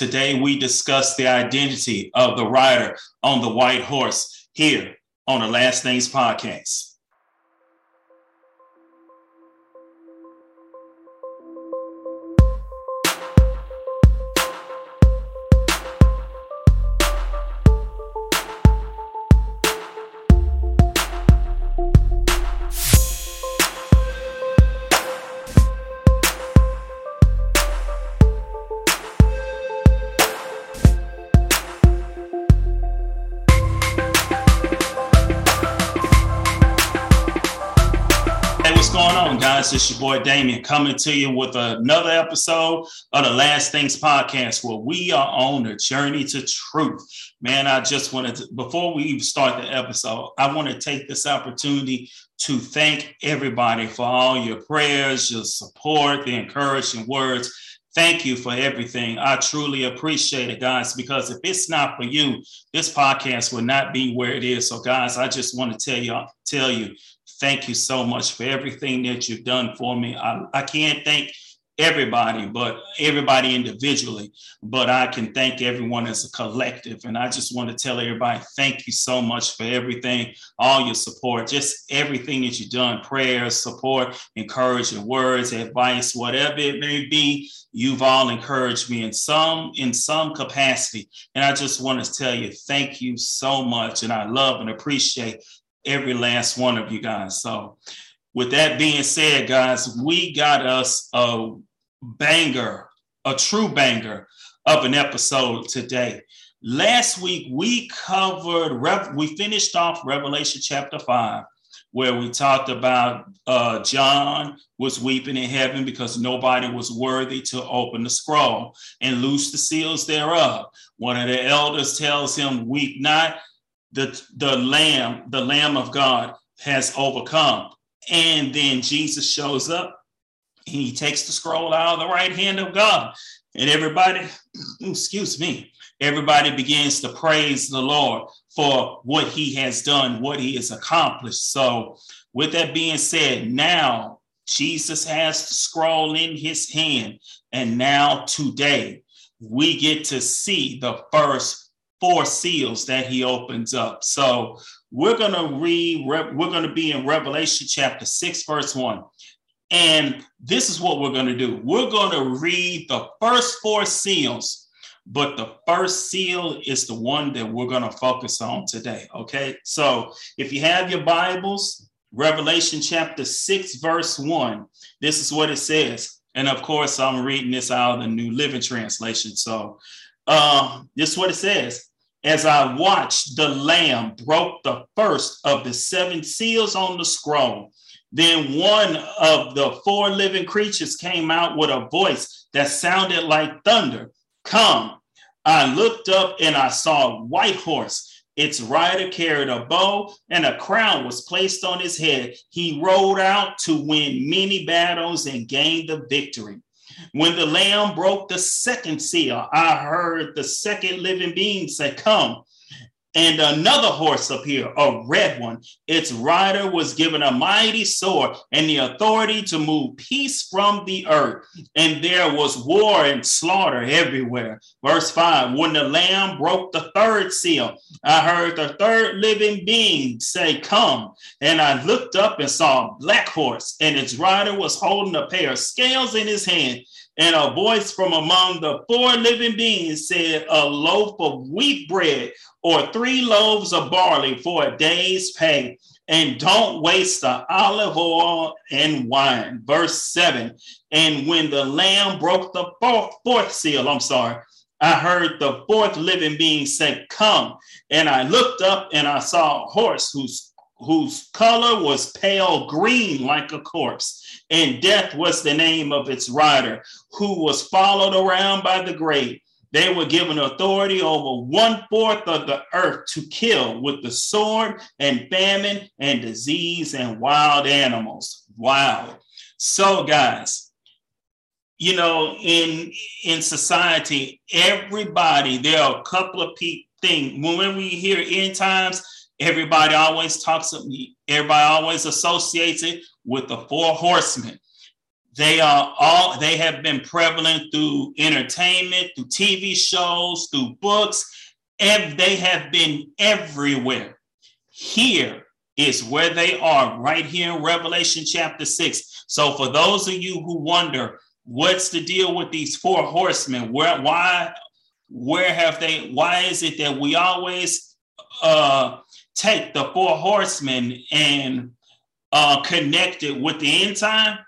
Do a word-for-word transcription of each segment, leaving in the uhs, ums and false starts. Today, we discuss the identity of the rider on the white horse here on the Last Things Podcast. It's your boy Damien coming to you with another episode of the Last Things Podcast, where we are on the journey to truth. Man, I just wanted to, before we start the episode, I want to take this opportunity to thank everybody for all your prayers, your support, the encouraging words. Thank you for everything. I truly appreciate it, guys, because if it's not for you, this podcast would not be where it is. So, guys, I just want to tell you, tell you, thank you so much for everything that you've done for me. I, I can't thank everybody, but everybody individually, but I can thank everyone as a collective. And I just want to tell everybody, thank you so much for everything, all your support, just everything that you've done, prayers, support, encouraging words, advice, whatever it may be. You've all encouraged me in some, in some capacity. And I just want to tell you, thank you so much. And I love and appreciate every last one of you guys. So with that being said, guys, we got us a banger, a true banger of an episode today. Last week, we covered, we finished off Revelation chapter five, where we talked about uh, John was weeping in heaven because nobody was worthy to open the scroll and loose the seals thereof. One of the elders tells him, weep not. The, the Lamb, the Lamb of God has overcome. And then Jesus shows up and he takes the scroll out of the right hand of God. And everybody, excuse me, everybody begins to praise the Lord for what he has done, what he has accomplished. So with that being said, now Jesus has the scroll in his hand. And now today we get to see the first four seals that he opens up. So we're going to read, we're going to be in Revelation chapter six, verse one. And this is what we're going to do. We're going to read the first four seals, but the first seal is the one that we're going to focus on today. Okay. So if you have your Bibles, Revelation chapter six, verse one, this is what it says. And of course, I'm reading this out of the New Living Translation. So uh, this is what it says. As I watched, the Lamb broke the first of the seven seals on the scroll. Then one of the four living creatures came out with a voice that sounded like thunder. Come. I looked up and I saw a white horse. Its rider carried a bow and a crown was placed on his head. He rode out to win many battles and gained the victory. When the Lamb broke the second seal, I heard the second living being say, come. And another horse appeared, a red one. Its rider was given a mighty sword and the authority to move peace from the earth. And there was war and slaughter everywhere. Verse five, when the Lamb broke the third seal, I heard the third living being say, come. And I looked up and saw a black horse, and its rider was holding a pair of scales in his hand. And a voice from among the four living beings said, a loaf of wheat bread or three loaves of barley for a day's pay. And don't waste the olive oil and wine. Verse seven. And when the Lamb broke the fourth, fourth seal, I'm sorry, I heard the fourth living being say, come. And I looked up and I saw a horse whose whose color was pale green like a corpse, and death was the name of its rider, who was followed around by the grave. They were given authority over one-fourth of the earth to kill with the sword and famine and disease and wild animals. Wow. So, guys, you know, in, in society, everybody, there are a couple of pe- things. When we hear end times, everybody always talks, everybody always associates it with the four horsemen. They are all, they have been prevalent through entertainment, through T V shows, through books. Ev- they have been everywhere. Here is where they are, right here in Revelation chapter six. So for those of you who wonder, what's the deal with these four horsemen? Where, why, where have they, why is it that we always uh, take the four horsemen and uh, connect it with the end time?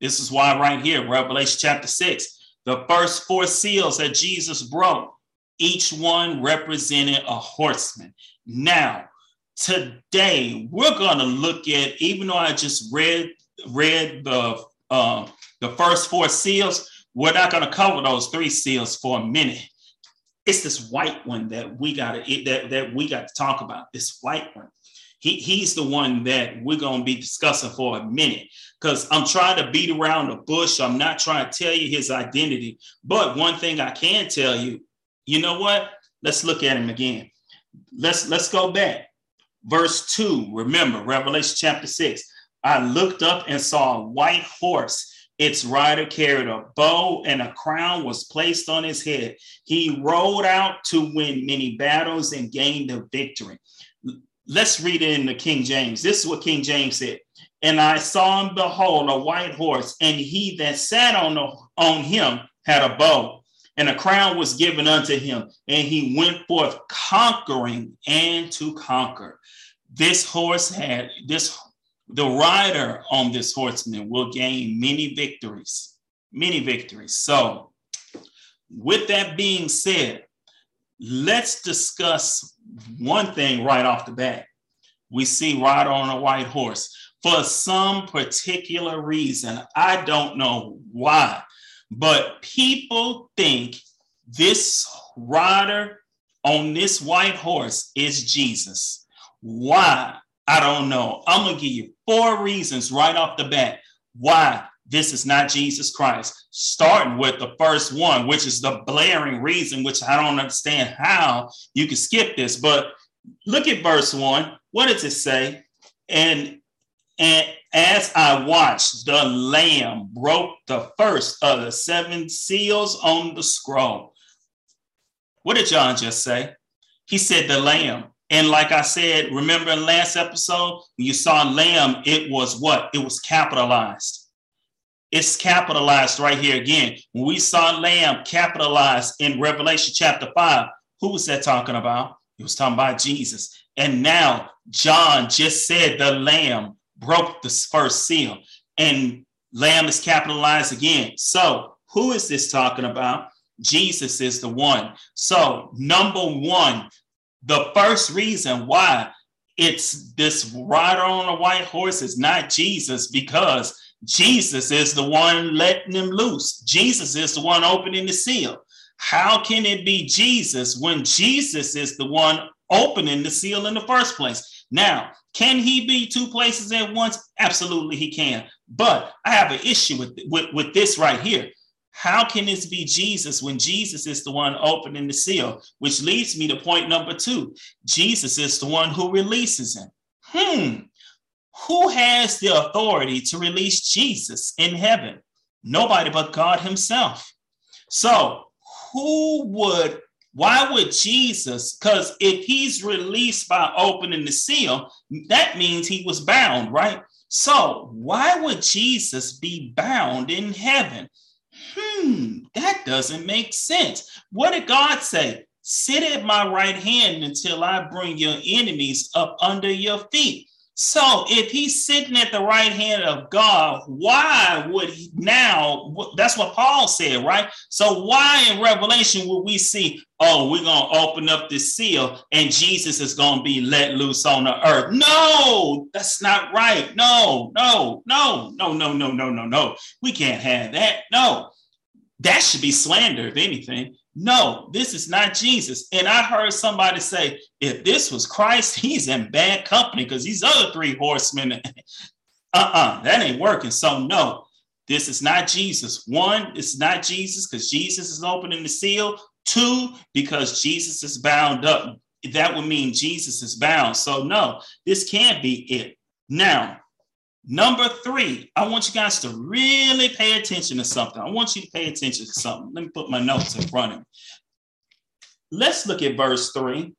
This is why right here, Revelation chapter six, the first four seals that Jesus broke, each one represented a horseman. Now, today, we're going to look at, even though I just read, read the, uh, the first four seals, we're not going to cover those three seals for a minute. It's this white one that we got to, that, that we got to talk about, this white one. He, he's the one that we're going to be discussing for a minute, because I'm trying to beat around the bush. I'm not trying to tell you his identity, but one thing I can tell you, you know what? Let's look at him again. Let's, let's go back. Verse two, remember, Revelation chapter six. I looked up and saw a white horse. Its rider carried a bow, and a crown was placed on his head. He rode out to win many battles and gained the victory. Let's read it in the King James. This is what King James said. And I saw him, behold, a white horse, and he that sat on, the, on him had a bow, and a crown was given unto him, and he went forth conquering and to conquer. This horse had, this, the rider on this horseman will gain many victories, many victories. So with that being said, let's discuss one thing right off the bat. We see rider on a white horse. For some particular reason, I don't know why, but people think this rider on this white horse is Jesus. Why? I don't know. I'm going to give you four reasons right off the bat why this is not Jesus Christ, starting with the first one, which is the blaring reason, which I don't understand how you can skip this. But look at verse one. What does it say? And And as I watched, the Lamb broke the first of the seven seals on the scroll. What did John just say? He said the Lamb. And like I said, remember in last episode, when you saw Lamb, it was what? It was capitalized. It's capitalized right here again. When we saw Lamb capitalized in Revelation chapter five, who was that talking about? It was talking about Jesus. And now John just said the Lamb broke the first seal, and Lamb is capitalized again. So who is this talking about? Jesus is the one. So number one, the first reason why it's this rider on a white horse is not Jesus, because Jesus is the one letting him loose. Jesus is the one opening the seal. How can it be Jesus when Jesus is the one opening the seal in the first place? Now, can he be two places at once? Absolutely, he can. But I have an issue with, with, with this right here. How can this be Jesus when Jesus is the one opening the seal? Which leads me to point number two. Jesus is the one who releases him. Hmm. Who has the authority to release Jesus in heaven? Nobody but God himself. So who would Why would Jesus, because if he's released by opening the seal, that means he was bound, right? So why would Jesus be bound in heaven? Hmm, that doesn't make sense. What did God say? Sit at my right hand until I bring your enemies up under your feet. So if he's sitting at the right hand of God, why would he now? That's what Paul said, right? So why in Revelation would we see, oh, we're going to open up this seal and Jesus is going to be let loose on the earth? No, that's not right. No, no, no, no, no, no, no, no, no. We can't have that. No, that should be slander, if anything. No, this is not Jesus. And I heard somebody say, if this was Christ, he's in bad company because these other three horsemen, uh-uh, that ain't working. So no, this is not Jesus. One, it's not Jesus because Jesus is opening the seal. Two, because Jesus is bound up. That would mean Jesus is bound. So no, this can't be it. Now, Number three, I want you guys to really pay attention to something. I want you to pay attention to something. Let me put my notes in front of me. Let's look at verse three.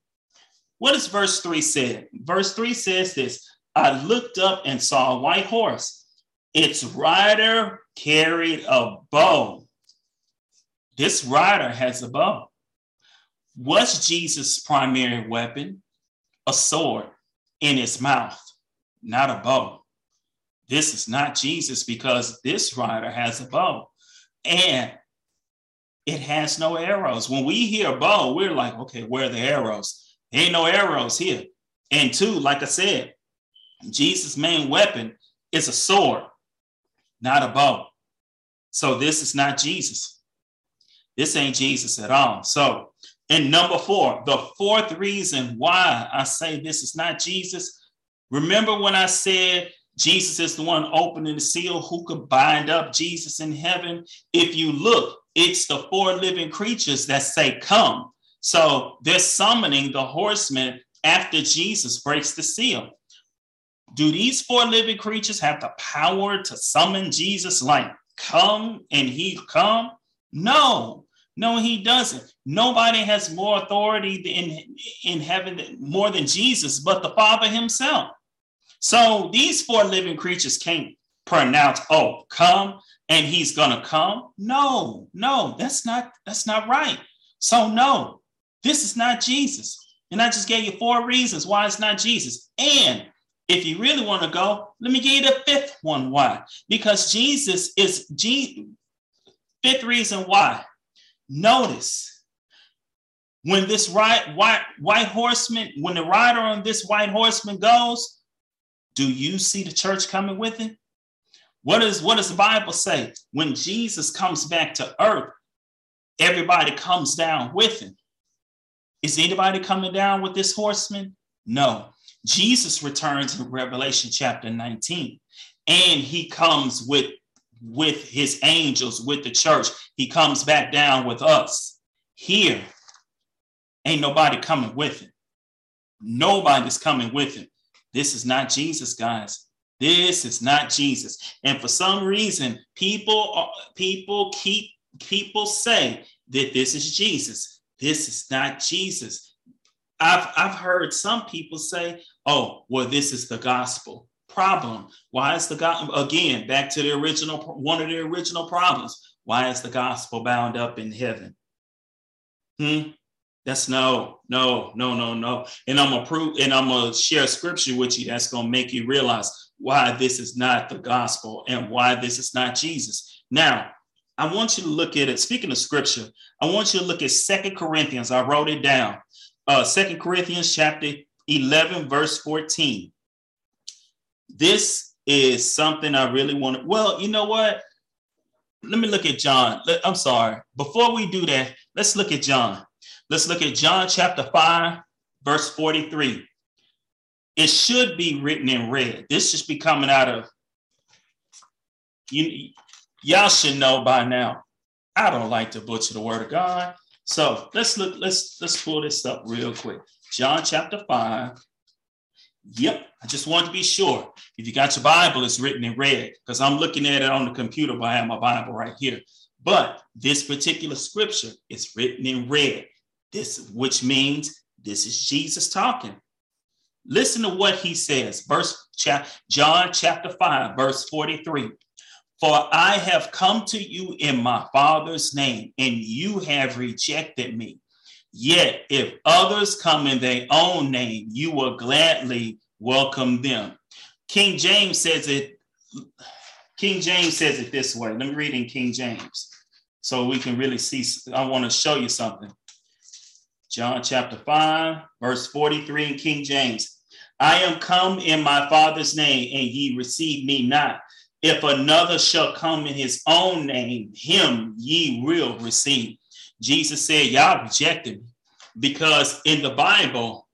What does verse three say? Verse three says this: I looked up and saw a white horse. Its rider carried a bow. This rider has a bow. What's Jesus' primary weapon? A sword in his mouth, not a bow. This is not Jesus, because this rider has a bow and it has no arrows. When we hear bow, we're like, okay, where are the arrows? There ain't no arrows here. And two, like I said, Jesus' main weapon is a sword, not a bow. So this is not Jesus. This ain't Jesus at all. So, and number four, the fourth reason why I say this is not Jesus. Remember when I said Jesus is the one opening the seal? Who could bind up Jesus in heaven? If you look, it's the four living creatures that say, come. So they're summoning the horsemen after Jesus breaks the seal. Do these four living creatures have the power to summon Jesus like, come, and he come? No, no, he doesn't. Nobody has more authority in, in heaven, more than Jesus, but the Father himself. So these four living creatures can't pronounce, oh, come, and he's going to come. No, no, that's not that's not right. So no, this is not Jesus. And I just gave you four reasons why it's not Jesus. And if you really want to go, let me give you the fifth one why. Because Jesus is, G- fifth reason why. Notice, when this right, white, white horseman, when the rider on this white horseman goes, do you see the church coming with him? What is, what does the Bible say? When Jesus comes back to earth, everybody comes down with him. Is anybody coming down with this horseman? No. Jesus returns in Revelation chapter nineteen, and he comes with, with his angels, with the church. He comes back down with us. Here, ain't nobody coming with him. Nobody's coming with him. This is not Jesus, guys. This is not Jesus. And for some reason, people, people keep, people say that this is Jesus. This is not Jesus. I've, I've heard some people say, oh, well, this is the gospel problem. Why is the gospel, again, back to the original, one of the original problems. Why is the gospel bound up in heaven? Hmm. That's no, no, no, no, no. And I'm gonna prove, and I'm gonna share scripture with you that's gonna make you realize why this is not the gospel and why this is not Jesus. Now, I want you to look at it. Speaking of scripture, I want you to look at Second Corinthians. I wrote it down. Uh, Second Corinthians chapter eleven, verse fourteen. This is something I really want to, well, you know what? Let me look at John. I'm sorry. Before we do that, let's look at John. Let's look at John chapter five, verse forty-three. It should be written in red. This should be coming out of, you, y'all should know by now, I don't like to butcher the word of God. So let's look, let's, let's pull this up real quick. John chapter five. Yep, I just want to be sure. If you got your Bible, it's written in red, because I'm looking at it on the computer, but I have my Bible right here. But this particular scripture is written in red. This, which means this is Jesus talking. Listen to what he says. Verse cha- John chapter five, verse forty-three. For I have come to you in my Father's name, and you have rejected me. Yet if others come in their own name, you will gladly welcome them. King James says it. King James says it this way. Let me read in King James so we can really see. I want to show you something. John chapter five, verse forty-three in King James. I am come in my Father's name, and ye receive me not. If another shall come in his own name, him ye will receive. Jesus said, y'all rejected me. Because in the Bible,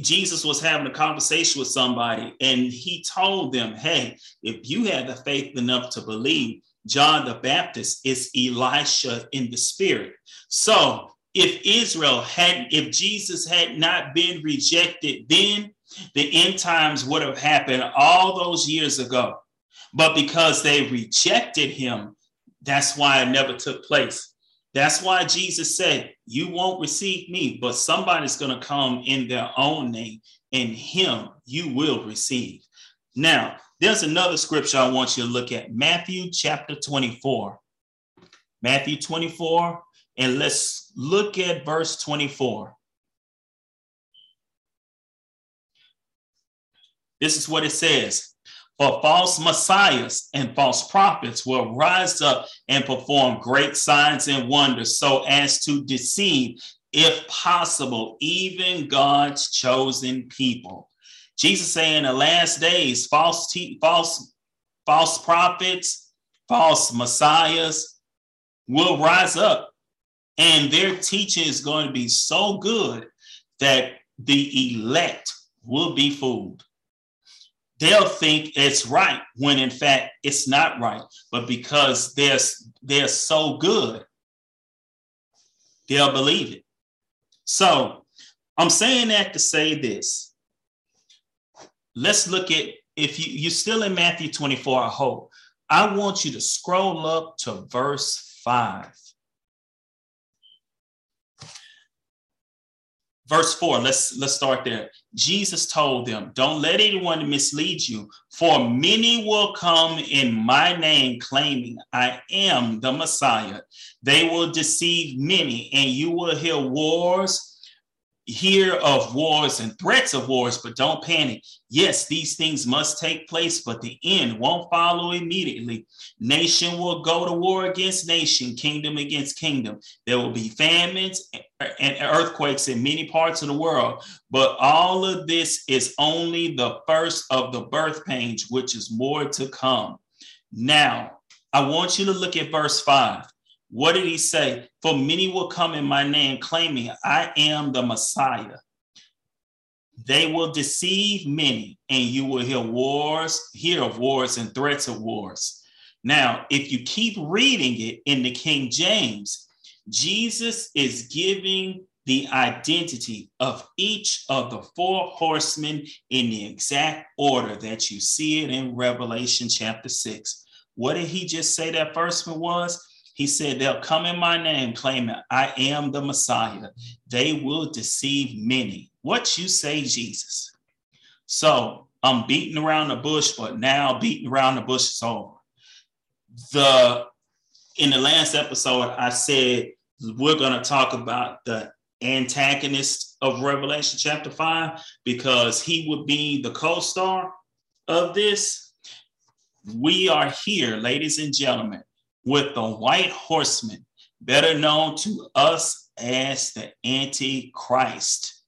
Jesus was having a conversation with somebody, and he told them, hey, if you had the faith enough to believe, John the Baptist is Elisha in the spirit. So, if Israel had, if Jesus had not been rejected then, the end times would have happened all those years ago. But because they rejected him, that's why it never took place. That's why Jesus said, you won't receive me, but somebody's going to come in their own name, and him you will receive. Now, there's another scripture I want you to look at, Matthew chapter twenty-four. Matthew twenty-four, and let's look at verse twenty-four. This is what it says. For false messiahs and false prophets will rise up and perform great signs and wonders so as to deceive, if possible, even God's chosen people. Jesus saying in the last days, false, te- false, false prophets, false messiahs will rise up, and their teaching is going to be so good that the elect will be fooled. They'll think it's right when, in fact, it's not right. But because they're, they're so good, they'll believe it. So I'm saying that to say this. Let's look at, if you, you're still in Matthew twenty-four, I hope. I want you to scroll up to verse five. Verse four, let's, let's start there. Jesus told them, don't let anyone mislead you, for many will come in my name claiming I am the Messiah. They will deceive many, and you will hear wars, hear of wars and threats of wars, but don't panic. Yes, these things must take place, but the end won't follow immediately. Nation will go to war against nation, kingdom against kingdom. There will be famines and earthquakes in many parts of the world. But all of this is only the first of the birth pains, which is more to come. Now, I want you to look at verse five. What did he say? For many will come in my name, claiming I am the Messiah. They will deceive many, and you will hear wars, hear of wars and threats of wars. Now, if you keep reading it in the King James, Jesus is giving the identity of each of the four horsemen in the exact order that you see it in Revelation chapter six. What did he just say that first one was? He said, they'll come in my name claiming I am the Messiah. They will deceive many. What you say, Jesus? So I'm beating around the bush, but now beating around the bush is over. The, in the last episode, I said, we're going to talk about the antagonist of Revelation chapter five, because he would be the co-star of this. We are here, ladies and gentlemen, with the white horseman, better known to us as the Antichrist.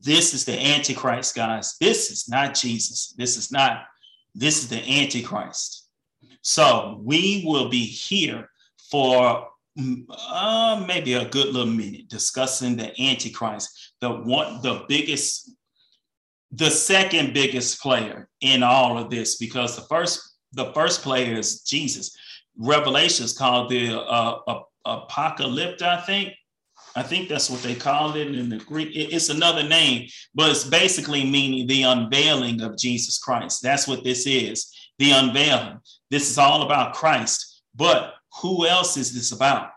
This is the Antichrist, guys. This is not Jesus. This is not, this is the Antichrist. So we will be here for uh, maybe a good little minute discussing the Antichrist, the one, the biggest, the second biggest player in all of this, because the first, the first player is Jesus. Revelation is called the uh, uh, apocalypse, I think. I think that's what they call it in the Greek. It's another name, but it's basically meaning the unveiling of Jesus Christ. That's what this is, the unveiling. This is all about Christ. But who else is this about?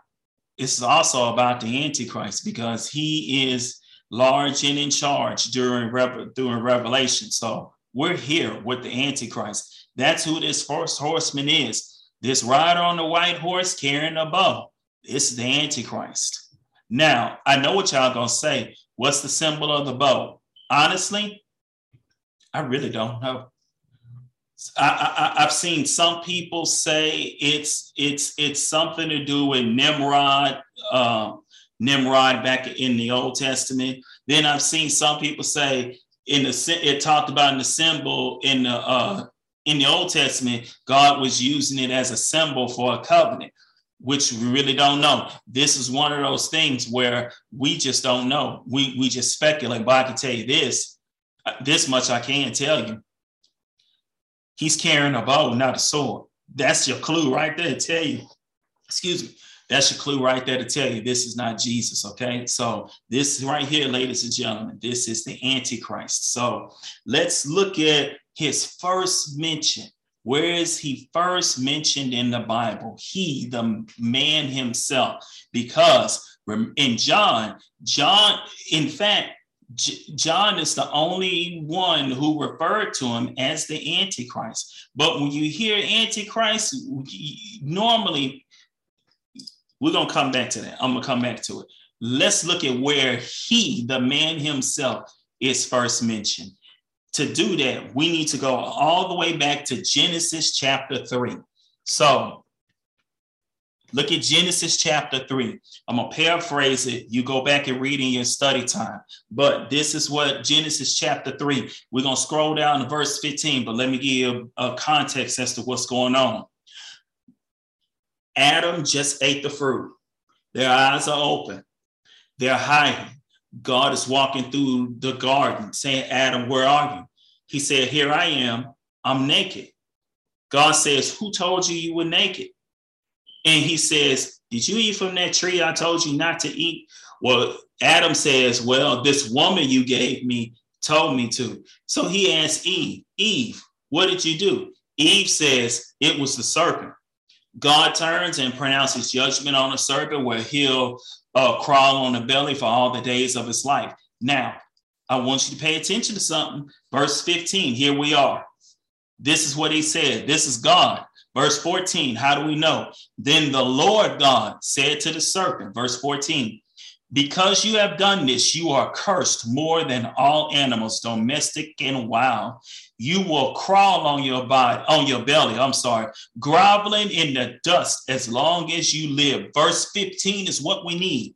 This is also about the Antichrist, because he is large and in charge during, during Revelation. So we're here with the Antichrist. That's who this first horseman is. This rider on the white horse carrying a bow. This is the Antichrist. Now, I know what y'all gonna say. What's the symbol of the bow? Honestly, I really don't know. I, I, I've seen some people say it's it's it's something to do with Nimrod, uh, Nimrod back in the Old Testament. Then I've seen some people say in the it talked about in the symbol in the. Uh, In the Old Testament, God was using it as a symbol for a covenant, which we really don't know. This is one of those things where we just don't know. We, we just speculate, but I can tell you this, this much I can tell you. He's carrying a bow, not a sword. That's your clue right there, I tell you. Excuse me. That's your clue right there to tell you this is not Jesus, okay? So this right here, ladies and gentlemen, this is the Antichrist. So let's look at his first mention. Where is he first mentioned in the Bible? He, the man himself, because in John, John, in fact, John is the only one who referred to him as the Antichrist. But when you hear Antichrist, normally, we're going to come back to that. I'm going to come back to it. Let's look at where he, the man himself, is first mentioned. To do that, we need to go all the way back to Genesis chapter three. So look at Genesis chapter three. I'm going to paraphrase it. You go back and read in your study time. But this is what Genesis chapter three. We're going to scroll down to verse fifteen, but let me give you a, a context as to what's going on. Adam just ate the fruit. Their eyes are open. They're hiding. God is walking through the garden saying, Adam, where are you? He said, here I am. I'm naked. God says, who told you you were naked? And he says, did you eat from that tree I told you not to eat? Well, Adam says, well, this woman you gave me told me to. So he asked Eve, Eve, what did you do? Eve says, it was the serpent. God turns and pronounces judgment on the serpent where he'll uh, crawl on the belly for all the days of his life. Now, I want you to pay attention to something. Verse fifteen, here we are. This is what he said. This is God. Verse fourteen, how do we know? Then the Lord God said to the serpent, verse fourteen, because you have done this, you are cursed more than all animals, domestic and wild. You will crawl on your body, on your belly, I'm sorry, groveling in the dust as long as you live. Verse fifteen is what we need.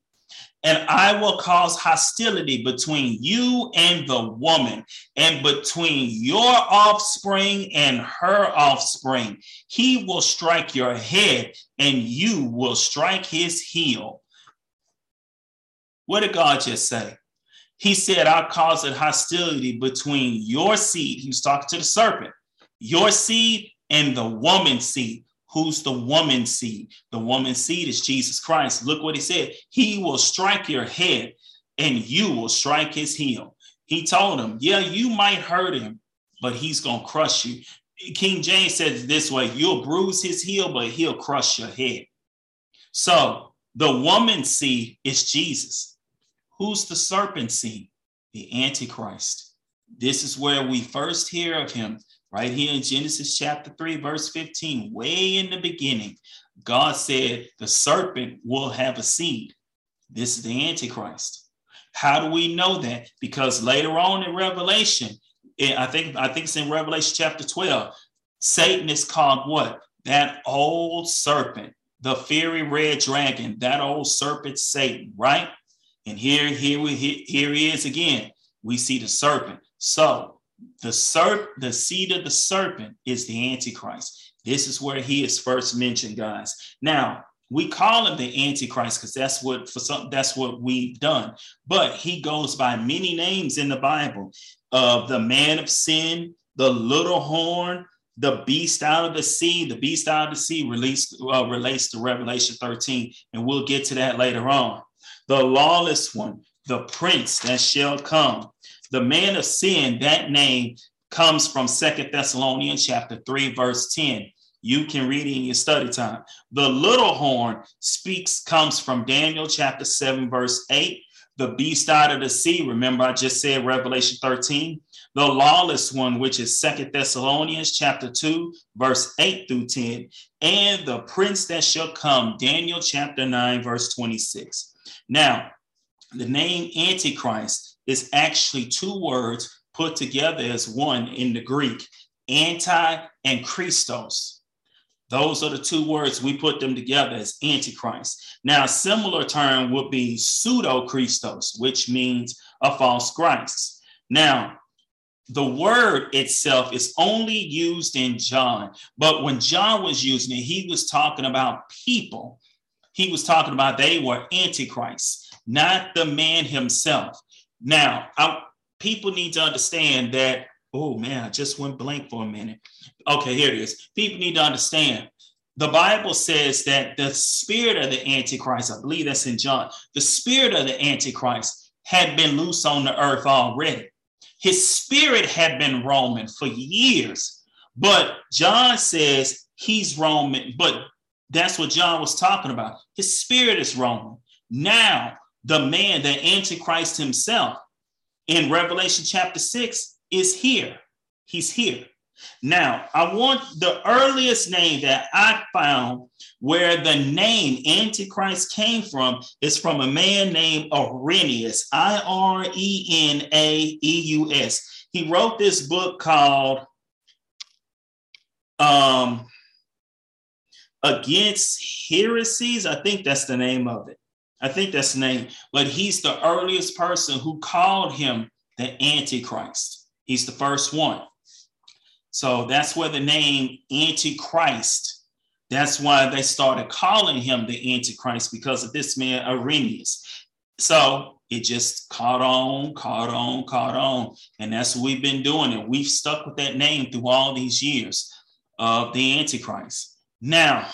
And I will cause hostility between you and the woman, and between your offspring and her offspring. He will strike your head, and you will strike his heel. What did God just say? He said, I caused a hostility between your seed. He was talking to the serpent, your seed and the woman's seed. Who's the woman's seed? The woman's seed is Jesus Christ. Look what he said. He will strike your head and you will strike his heel. He told him, yeah, you might hurt him, but he's going to crush you. King James says this way, you'll bruise his heel, but he'll crush your head. So the woman's seed is Jesus. Who's the serpent's seed? The Antichrist. This is where we first hear of him. Right here in Genesis chapter three, verse fifteen, way in the beginning, God said the serpent will have a seed. This is the Antichrist. How do we know that? Because later on in Revelation, I think, I think it's in Revelation chapter twelve, Satan is called what? That old serpent, the fiery red dragon, that old serpent Satan, right? And here, here, we, here he is again. We see the serpent. So The serp, the seed of the serpent is the Antichrist. This is where he is first mentioned, guys. Now, we call him the Antichrist because that's what for some that's what we've done. But he goes by many names in the Bible, of uh, the man of sin, the little horn, the beast out of the sea. The beast out of the sea released, uh, relates to Revelation thirteen, and we'll get to that later on. The lawless one, the prince that shall come. The man of sin, that name comes from Second Thessalonians chapter three, verse ten. You can read it in your study time. The little horn speaks, comes from Daniel chapter seven, verse eight. The beast out of the sea, remember I just said Revelation thirteen. The lawless one, which is Second Thessalonians chapter two, verse eight through ten. And the prince that shall come, Daniel chapter nine, verse twenty-six. Now, the name Antichrist is actually two words put together as one in the Greek, anti and Christos. Those are the two words we put them together as Antichrist. Now, a similar term would be pseudo-Christos, which means a false Christ. Now, the word itself is only used in John, but when John was using it, he was talking about people. He was talking about they were Antichrists, not the man himself. Now, I, people need to understand that, oh, man, I just went blank for a minute. Okay, here it is. People need to understand the Bible says that the spirit of the Antichrist, I believe that's in John, the spirit of the Antichrist had been loose on the earth already. His spirit had been roaming for years, but John says he's roaming, but that's what John was talking about. His spirit is roaming. Now, the man, the Antichrist himself, in Revelation chapter six, is here. He's here. Now, I want the earliest name that I found where the name Antichrist came from is from a man named Irenaeus, I R E N A E U S. He wrote this book called um, Against Heresies. I think that's the name of it. I think that's the name. But he's the earliest person who called him the Antichrist. He's the first one. So that's where the name Antichrist, that's why they started calling him the Antichrist, because of this man, Irenaeus. So it just caught on, caught on, caught on. And that's what we've been doing. And we've stuck with that name through all these years of the Antichrist. Now,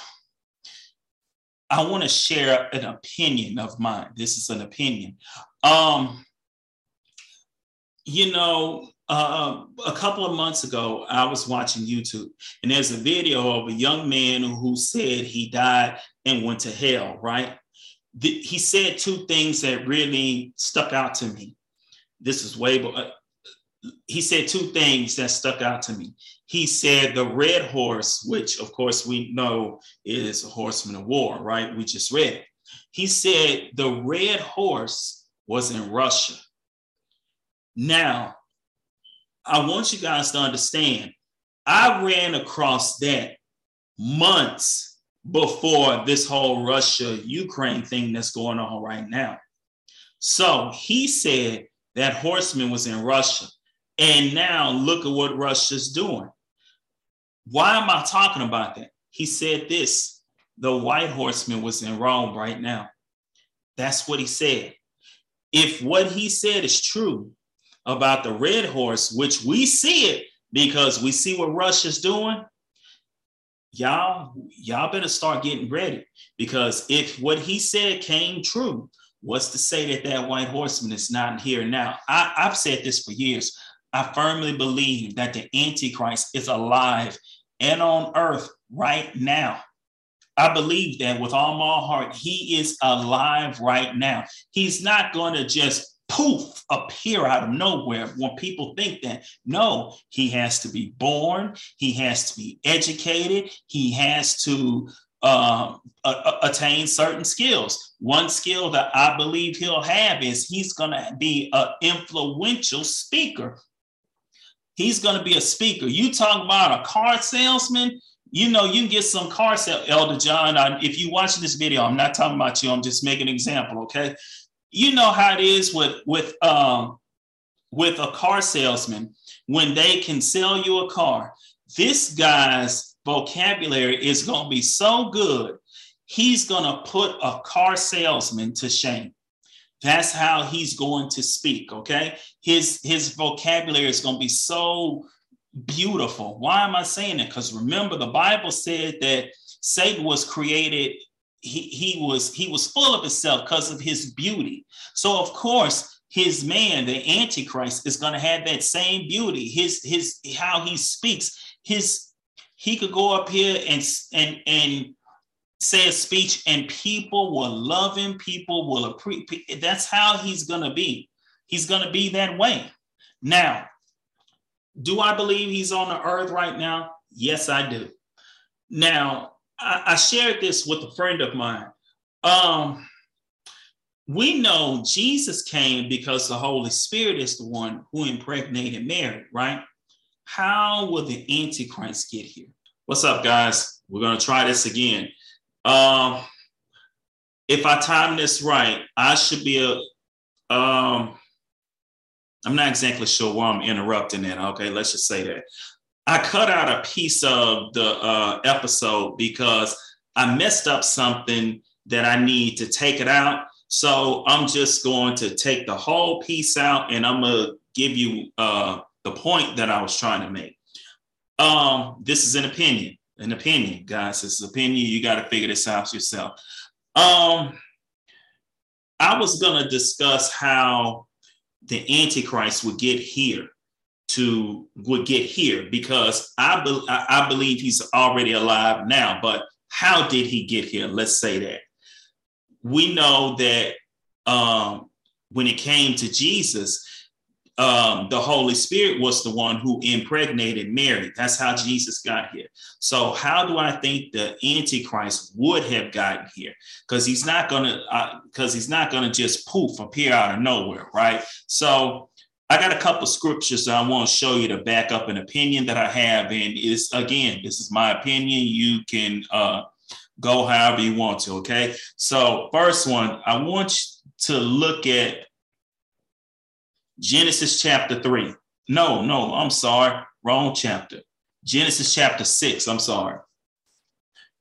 I want to share an opinion of mine. This is an opinion. Um, you know, Uh, a couple of months ago, I was watching YouTube, and there's a video of a young man who said he died and went to hell, right? The, he said two things that really stuck out to me. This is way, uh, he said two things that stuck out to me. He said the red horse, which of course we know is a horseman of war, right? We just read it. He said the red horse was in Russia. Now, I want you guys to understand, I ran across that months before this whole Russia-Ukraine thing that's going on right now. So he said that horseman was in Russia. And now look at what Russia's doing. Why am I talking about that? He said this, the white horseman was in Rome right now. That's what he said. If what he said is true about the red horse, which we see it because we see what Russia's doing, y'all, y'all better start getting ready, because if what he said came true, what's to say that that white horseman is not here now? I, I've said this for years. I firmly believe that the Antichrist is alive and on earth right now. I believe that with all my heart. He is alive right now. He's not going to just poof, appear out of nowhere when people think that. No, he has to be born. He has to be educated. He has to uh, a- attain certain skills. One skill that I believe he'll have is he's going to be an influential speaker. He's going to be a speaker. You talk about a car salesman, you know, you can get some car sale. Elder John, I, if you watch this video, I'm not talking about you. I'm just making an example, okay? You know how it is with with um, with a car salesman, when they can sell you a car. This guy's vocabulary is going to be so good, he's going to put a car salesman to shame. That's how he's going to speak. OK, his his vocabulary is going to be so beautiful. Why am I saying that? Because remember, the Bible said that Satan was created. He, he was he was full of himself because of his beauty. So, of course, his man, the Antichrist, is going to have that same beauty. His his how he speaks, his he could go up here and and and say a speech and people will love him. People will appreciate. That's how he's going to be. He's going to be that way. Now, do I believe he's on the earth right now? Yes, I do. Now, I shared this with a friend of mine. Um, we know Jesus came because the Holy Spirit is the one who impregnated Mary, right? How will the Antichrist get here? What's up, guys? We're going to try this again. Um, if I time this right, I should be a... Um, I'm not exactly sure why I'm interrupting that. Okay, let's just say that. I cut out a piece of the uh, episode because I messed up something that I need to take it out. So I'm just going to take the whole piece out, and I'm going to give you uh, the point that I was trying to make. Um, this is an opinion. an opinion, guys. It's an opinion. You got to figure this out yourself. Um, I was going to discuss how the Antichrist would get here to would get here because I, be, I believe he's already alive now. But how did he get here? Let's say that. We know that um, when it came to Jesus, um, the Holy Spirit was the one who impregnated Mary. That's how Jesus got here. So how do I think the Antichrist would have gotten here? Because he's not going to because uh, he's not going to just poof appear out of nowhere. Right. So I got a couple of scriptures that I want to show you to back up an opinion that I have. And it's again, this is my opinion. You can uh, go however you want to. OK, so first one, I want you to look at Genesis chapter three. No, no, I'm sorry. Wrong chapter. Genesis chapter six. I'm sorry.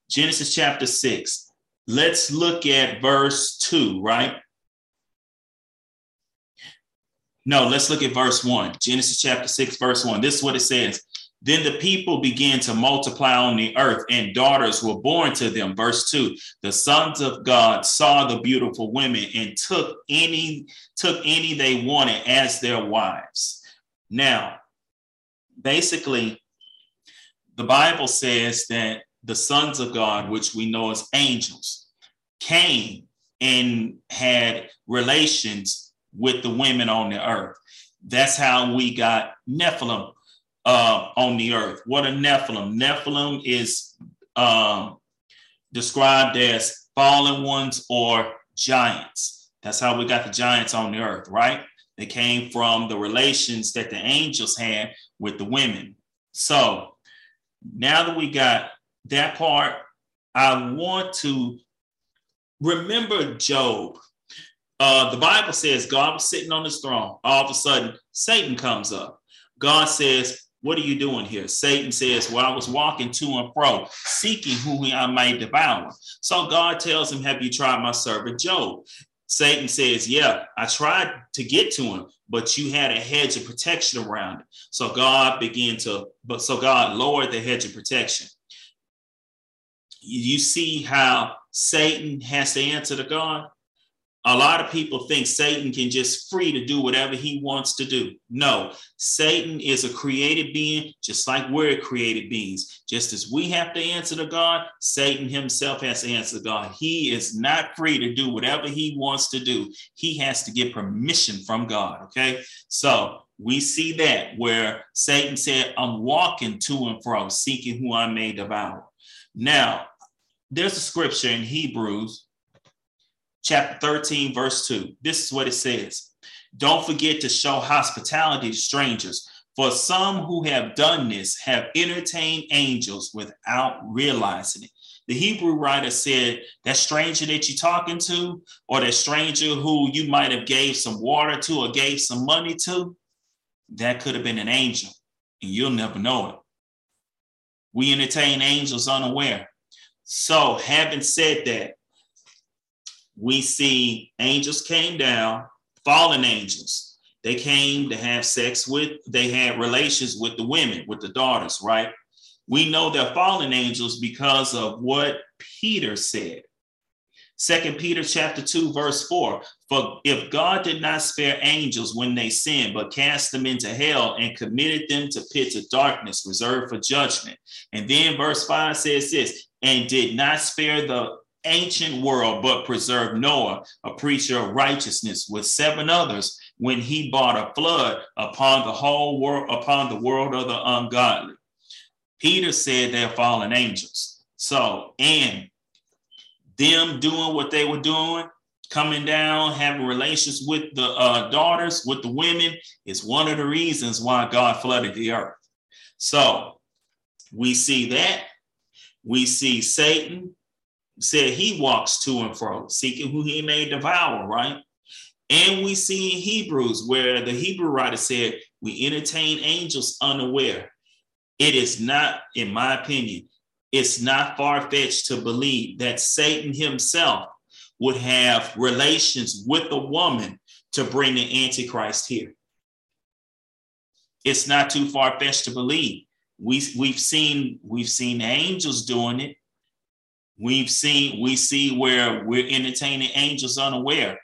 Genesis chapter six. Let's look at verse two, right? No, let's look at verse one. Genesis chapter six, verse one. This is what it says. Then the people began to multiply on the earth, and daughters were born to them. Verse two, the sons of God saw the beautiful women and took any, took any they wanted as their wives. Now, basically, the Bible says that the sons of God, which we know as angels, came and had relations with the women on the earth. That's how we got Nephilim. Uh, on the earth. What a Nephilim. Nephilim is um, described as fallen ones or giants. That's how we got the giants on the earth, right? They came from the relations that the angels had with the women. So now that we got that part, I want to remember Job. Uh, the Bible says God was sitting on his throne. All of a sudden, Satan comes up. God says, "What are you doing here?" Satan says, "Well, I was walking to and fro, seeking who I might devour." So God tells him, "Have you tried my servant Job?" Satan says, "Yeah, I tried to get to him, but you had a hedge of protection around it." So God began to, but so God lowered the hedge of protection. You see how Satan has to answer to God? A lot of people think Satan can just free to do whatever he wants to do. No, Satan is a created being, just like we're created beings. Just as we have to answer to God, Satan himself has to answer to God. He is not free to do whatever he wants to do. He has to get permission from God. OK, so we see that where Satan said, "I'm walking to and fro, seeking who I may devour." Now, there's a scripture in Hebrews chapter thirteen, verse two. This is what it says. "Don't forget to show hospitality to strangers, for some who have done this have entertained angels without realizing it." The Hebrew writer said that stranger that you're talking to, or that stranger who you might have gave some water to or gave some money to, that could have been an angel, and you'll never know it. We entertain angels unaware. So having said that, we see angels came down, fallen angels. They came to have sex with, they had relations with the women, with the daughters, right? We know they're fallen angels because of what Peter said. Second Peter chapter two, verse four, "For if God did not spare angels when they sinned, but cast them into hell and committed them to pits of darkness reserved for judgment." And then verse five says this, "And did not spare the ancient world, but preserved Noah, a preacher of righteousness, with seven others, when he brought a flood upon the whole world, upon the world of the ungodly." Peter said they're fallen angels. So, and them doing what they were doing, coming down, having relations with the uh, daughters, with the women, is one of the reasons why God flooded the earth. So we see that. We see Satan said he walks to and fro, seeking who he may devour, right? And we see in Hebrews where the Hebrew writer said, we entertain angels unaware. It is not, in my opinion, it's not far-fetched to believe that Satan himself would have relations with a woman to bring the Antichrist here. It's not too far-fetched to believe we we've seen we've seen angels doing it. We've seen we see where we're entertaining angels unaware.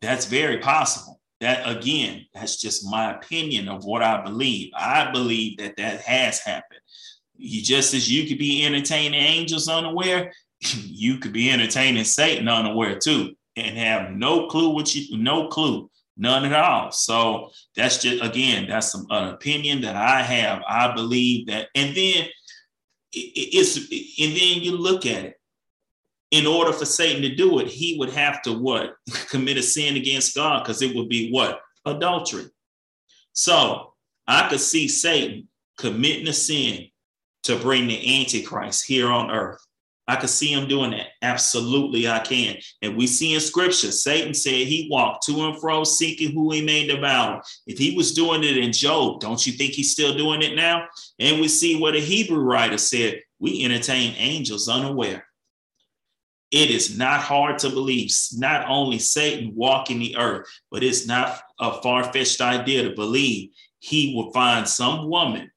That's very possible. That, again, that's just my opinion of what I believe. I believe that that has happened. You, just as you could be entertaining angels unaware, you could be entertaining Satan unaware too, and have no clue what you, no clue, none at all. So that's just, again, that's some, an opinion that I have. I believe that, and then it, it's, and then you look at it. In order for Satan to do it, he would have to what? Commit a sin against God, because it would be what? Adultery. So I could see Satan committing a sin to bring the Antichrist here on earth. I could see him doing that. Absolutely, I can. And we see in scripture, Satan said he walked to and fro seeking who he may devour. If he was doing it in Job, don't you think he's still doing it now? And we see what a Hebrew writer said, we entertain angels unaware. It is not hard to believe not only Satan walking the earth, but it's not a far-fetched idea to believe he will find some woman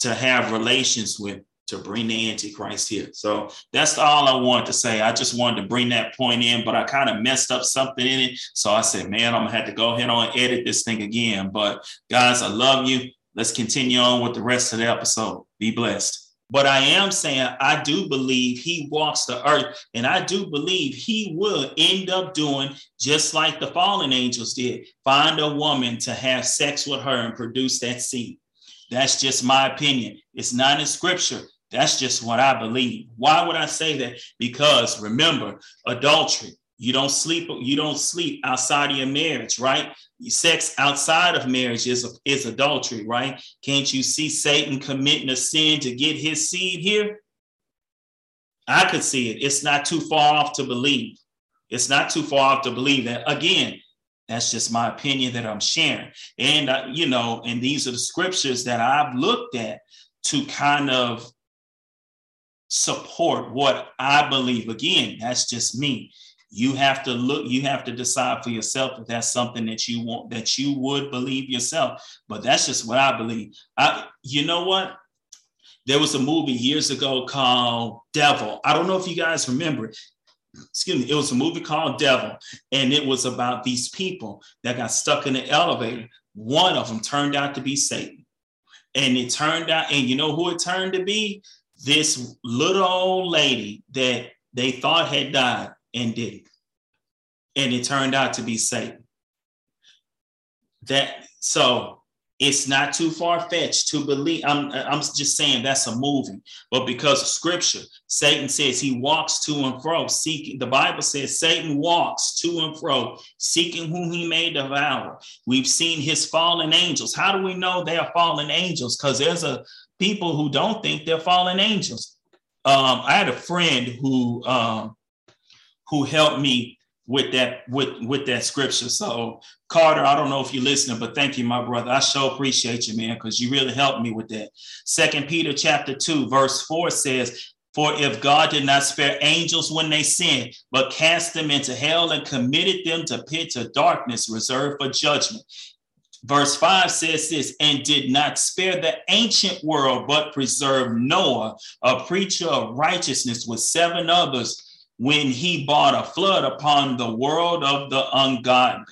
to have relations with to bring the Antichrist here. So that's all I wanted to say. I just wanted to bring that point in, but I kind of messed up something in it. So I said, man, I'm gonna have to go ahead on and edit this thing again. But guys, I love you. Let's continue on with the rest of the episode. Be blessed. But I am saying I do believe he walks the earth, and I do believe he will end up doing just like the fallen angels did, find a woman to have sex with her and produce that seed. That's just my opinion. It's not in scripture. That's just what I believe. Why would I say that? Because remember, adultery. You don't sleep. You don't sleep outside of your marriage, right? Sex outside of marriage is, is adultery, right? Can't you see Satan committing a sin to get his seed here? I could see it. It's not too far off to believe. It's not too far off to believe that. Again, that's just my opinion that I'm sharing. And, uh, you know, and these are the scriptures that I've looked at to kind of support what I believe. Again, that's just me. You have to look, you have to decide for yourself if that's something that you want, that you would believe yourself. But that's just what I believe. I, you know what? There was a movie years ago called Devil. I don't know if you guys remember it. Excuse me. It was a movie called Devil. And it was about these people that got stuck in the elevator. One of them turned out to be Satan. And it turned out, and you know who it turned to be? This little old lady that they thought had died. And did. And it turned out to be Satan. That, so it's not too far-fetched to believe. I'm, I'm just saying that's a movie. But because of scripture, Satan says he walks to and fro seeking. The Bible says Satan walks to and fro seeking whom he may devour. We've seen his fallen angels. How do we know they're fallen angels? Because there's a people who don't think they're fallen angels. Um, I had a friend who... Um, who helped me with that, with, with that scripture. So Carter, I don't know if you're listening, but thank you, my brother. I sure appreciate you, man, because you really helped me with that. Second Peter chapter two, verse four says, for if God did not spare angels when they sinned, but cast them into hell and committed them to pits of darkness reserved for judgment. Verse five says this, and did not spare the ancient world, but preserved Noah, a preacher of righteousness with seven others, when he brought a flood upon the world of the ungodly.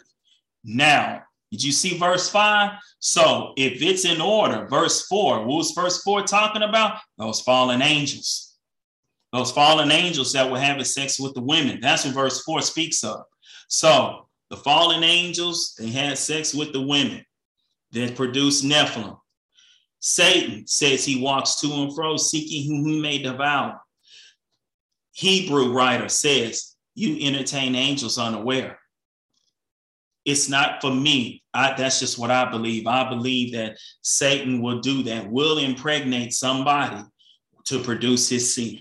Now, did you see verse five? So if it's in order, verse four, what was verse four talking about? Those fallen angels. Those fallen angels that were having sex with the women. That's what verse four speaks of. So the fallen angels, they had sex with the women that produced Nephilim. Satan says he walks to and fro seeking whom he may devour. Hebrew writer says, you entertain angels unaware. It's not for me. I, that's just what I believe. I believe that Satan will do that, will impregnate somebody to produce his seed.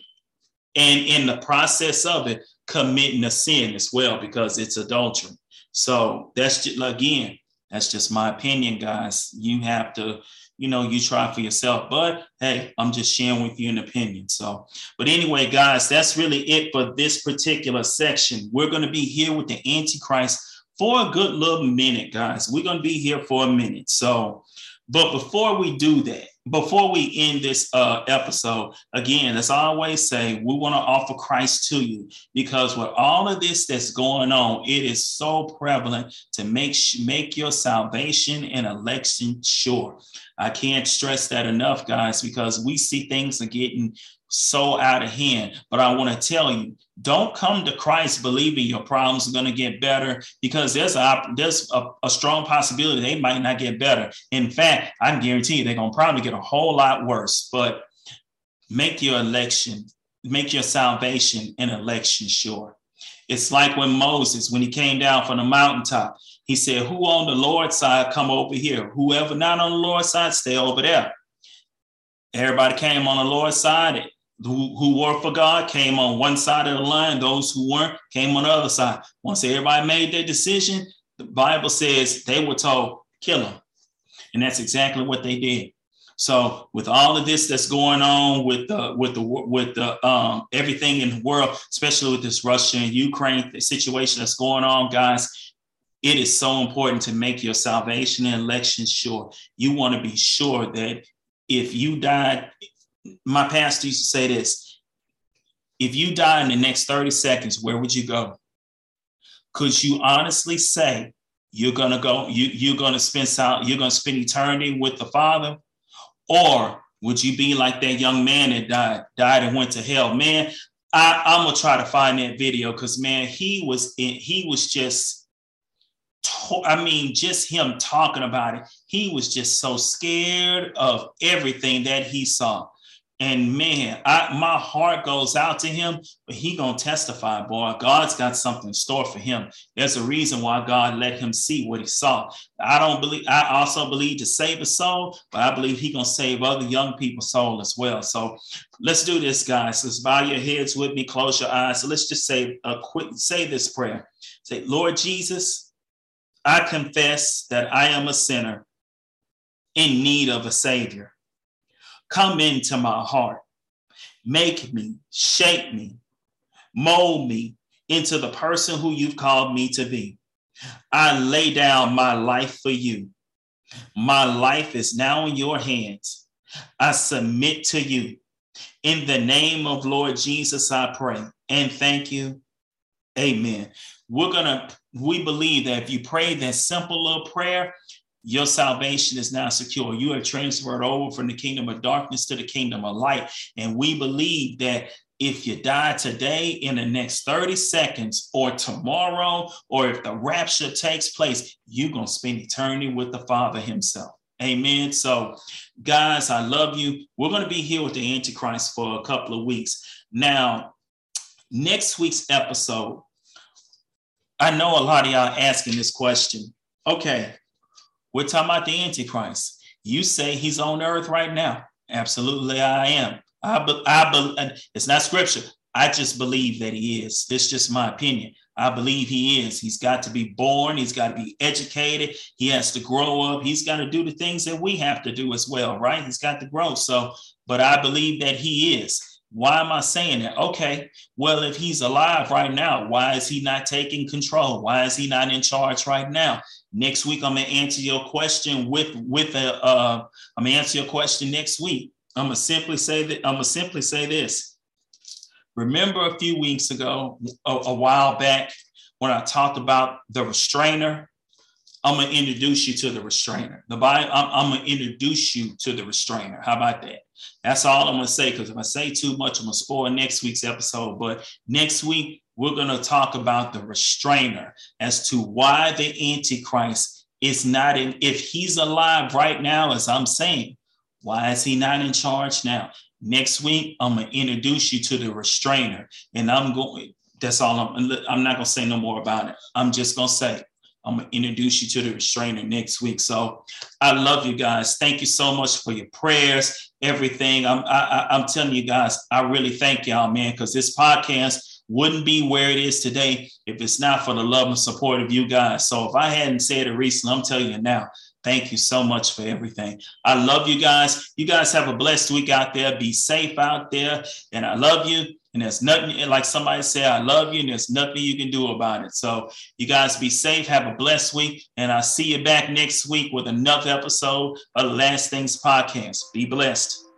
And in the process of it, committing a sin as well, because it's adultery. So that's just, again, that's just my opinion, guys. You have to, you know, you try for yourself, but hey, I'm just sharing with you an opinion. So, but anyway, guys, that's really it for this particular section. We're going to be here with the Antichrist for a good little minute, guys. We're going to be here for a minute. So But before we do that, before we end this uh, episode, again, as I always say, we want to offer Christ to you, because with all of this that's going on, it is so prevalent to make, make your salvation and election sure. I can't stress that enough, guys, because we see things are getting so out of hand. But I want to tell you, don't come to Christ believing your problems are going to get better, because there's a there's a, a strong possibility they might not get better. In fact, I can guarantee you they're going to probably get a whole lot worse. But make your election, make your salvation and election sure. It's like when Moses, when he came down from the mountaintop, he said, who on the Lord's side, come over here. Whoever not on the Lord's side, stay over there. Everybody came on the Lord's side. Who, who were for God came on one side of the line. Those who weren't came on the other side. Once everybody made their decision, the Bible says they were told, kill them. And that's exactly what they did. So with all of this that's going on with the with the with the um, everything in the world, especially with this Russia and Ukraine situation that's going on, guys, it is so important to make your salvation and election sure. You want to be sure that if you died, my pastor used to say this, if you die in the next thirty seconds, where would you go? Could you honestly say you're going to go, you, you're going to spend you're going to spend eternity with the Father? Or would you be like that young man that died, died and went to hell? Man, I, I'm going to try to find that video, because, man, he was in, he was just, I mean, just him talking about it. He was just so scared of everything that he saw. And man, I, my heart goes out to him, but he gonna testify, boy. God's got something in store for him. There's a reason why God let him see what he saw. I don't believe. I also believe to save a soul, but I believe he gonna save other young people's soul as well. So let's do this, guys. Let's bow your heads with me, close your eyes. So let's just say a quick, say this prayer. Say, Lord Jesus, I confess that I am a sinner in need of a Savior. Come into my heart, make me, shape me, mold me into the person who you've called me to be. I lay down my life for you. My life is now in your hands. I submit to you. In the name of Lord Jesus, I pray and thank you. Amen. We're gonna, we believe that if you pray that simple little prayer, your salvation is now secure. You are transferred over from the kingdom of darkness to the kingdom of light. And we believe that if you die today, in the next thirty seconds or tomorrow, or if the rapture takes place, you're going to spend eternity with the Father himself. Amen. So, guys, I love you. We're going to be here with the Antichrist for a couple of weeks. Now, next week's episode, I know a lot of y'all asking this question. Okay. We're talking about the Antichrist. You say he's on earth right now. Absolutely, I am. I, be, I be, It's not scripture. I just believe that he is. This is just my opinion. I believe he is. He's got to be born. He's got to be educated. He has to grow up. He's got to do the things that we have to do as well, right? He's got to grow. So, but I believe that he is. Why am I saying that? Okay, well, if he's alive right now, why is he not taking control? Why is he not in charge right now? Next week, I'm going to answer your question with with a. Uh, I'm going to answer your question next week. I'm going to simply say that. I'm going to simply say this. Remember a few weeks ago, a, a while back, when I talked about the restrainer. I'm going to introduce you to the restrainer. The Bible. I'm, I'm going to introduce you to the restrainer. How about that? That's all I'm going to say, because if I say too much, I'm going to spoil next week's episode. But next week, we're going to talk about the restrainer as to why the Antichrist is not in. If he's alive right now, as I'm saying, why is he not in charge now? Next week, I'm going to introduce you to the restrainer. And I'm going. That's all. I'm, I'm not going to say no more about it. I'm just going to say, I'm going to introduce you to the restrainer next week. So I love you guys. Thank you so much for your prayers, everything. I'm, I, I'm telling you guys, I really thank y'all, man, because this podcast wouldn't be where it is today if it's not for the love and support of you guys. So if I hadn't said it recently, I'm telling you now, Thank you so much for everything. I love you guys. You guys have a blessed week out there. Be safe out there. And I love you. And there's nothing, like somebody said, I love you. And there's nothing you can do about it. So you guys be safe. Have a blessed week. And I'll see you back next week with another episode of The Last Things Podcast. Be blessed.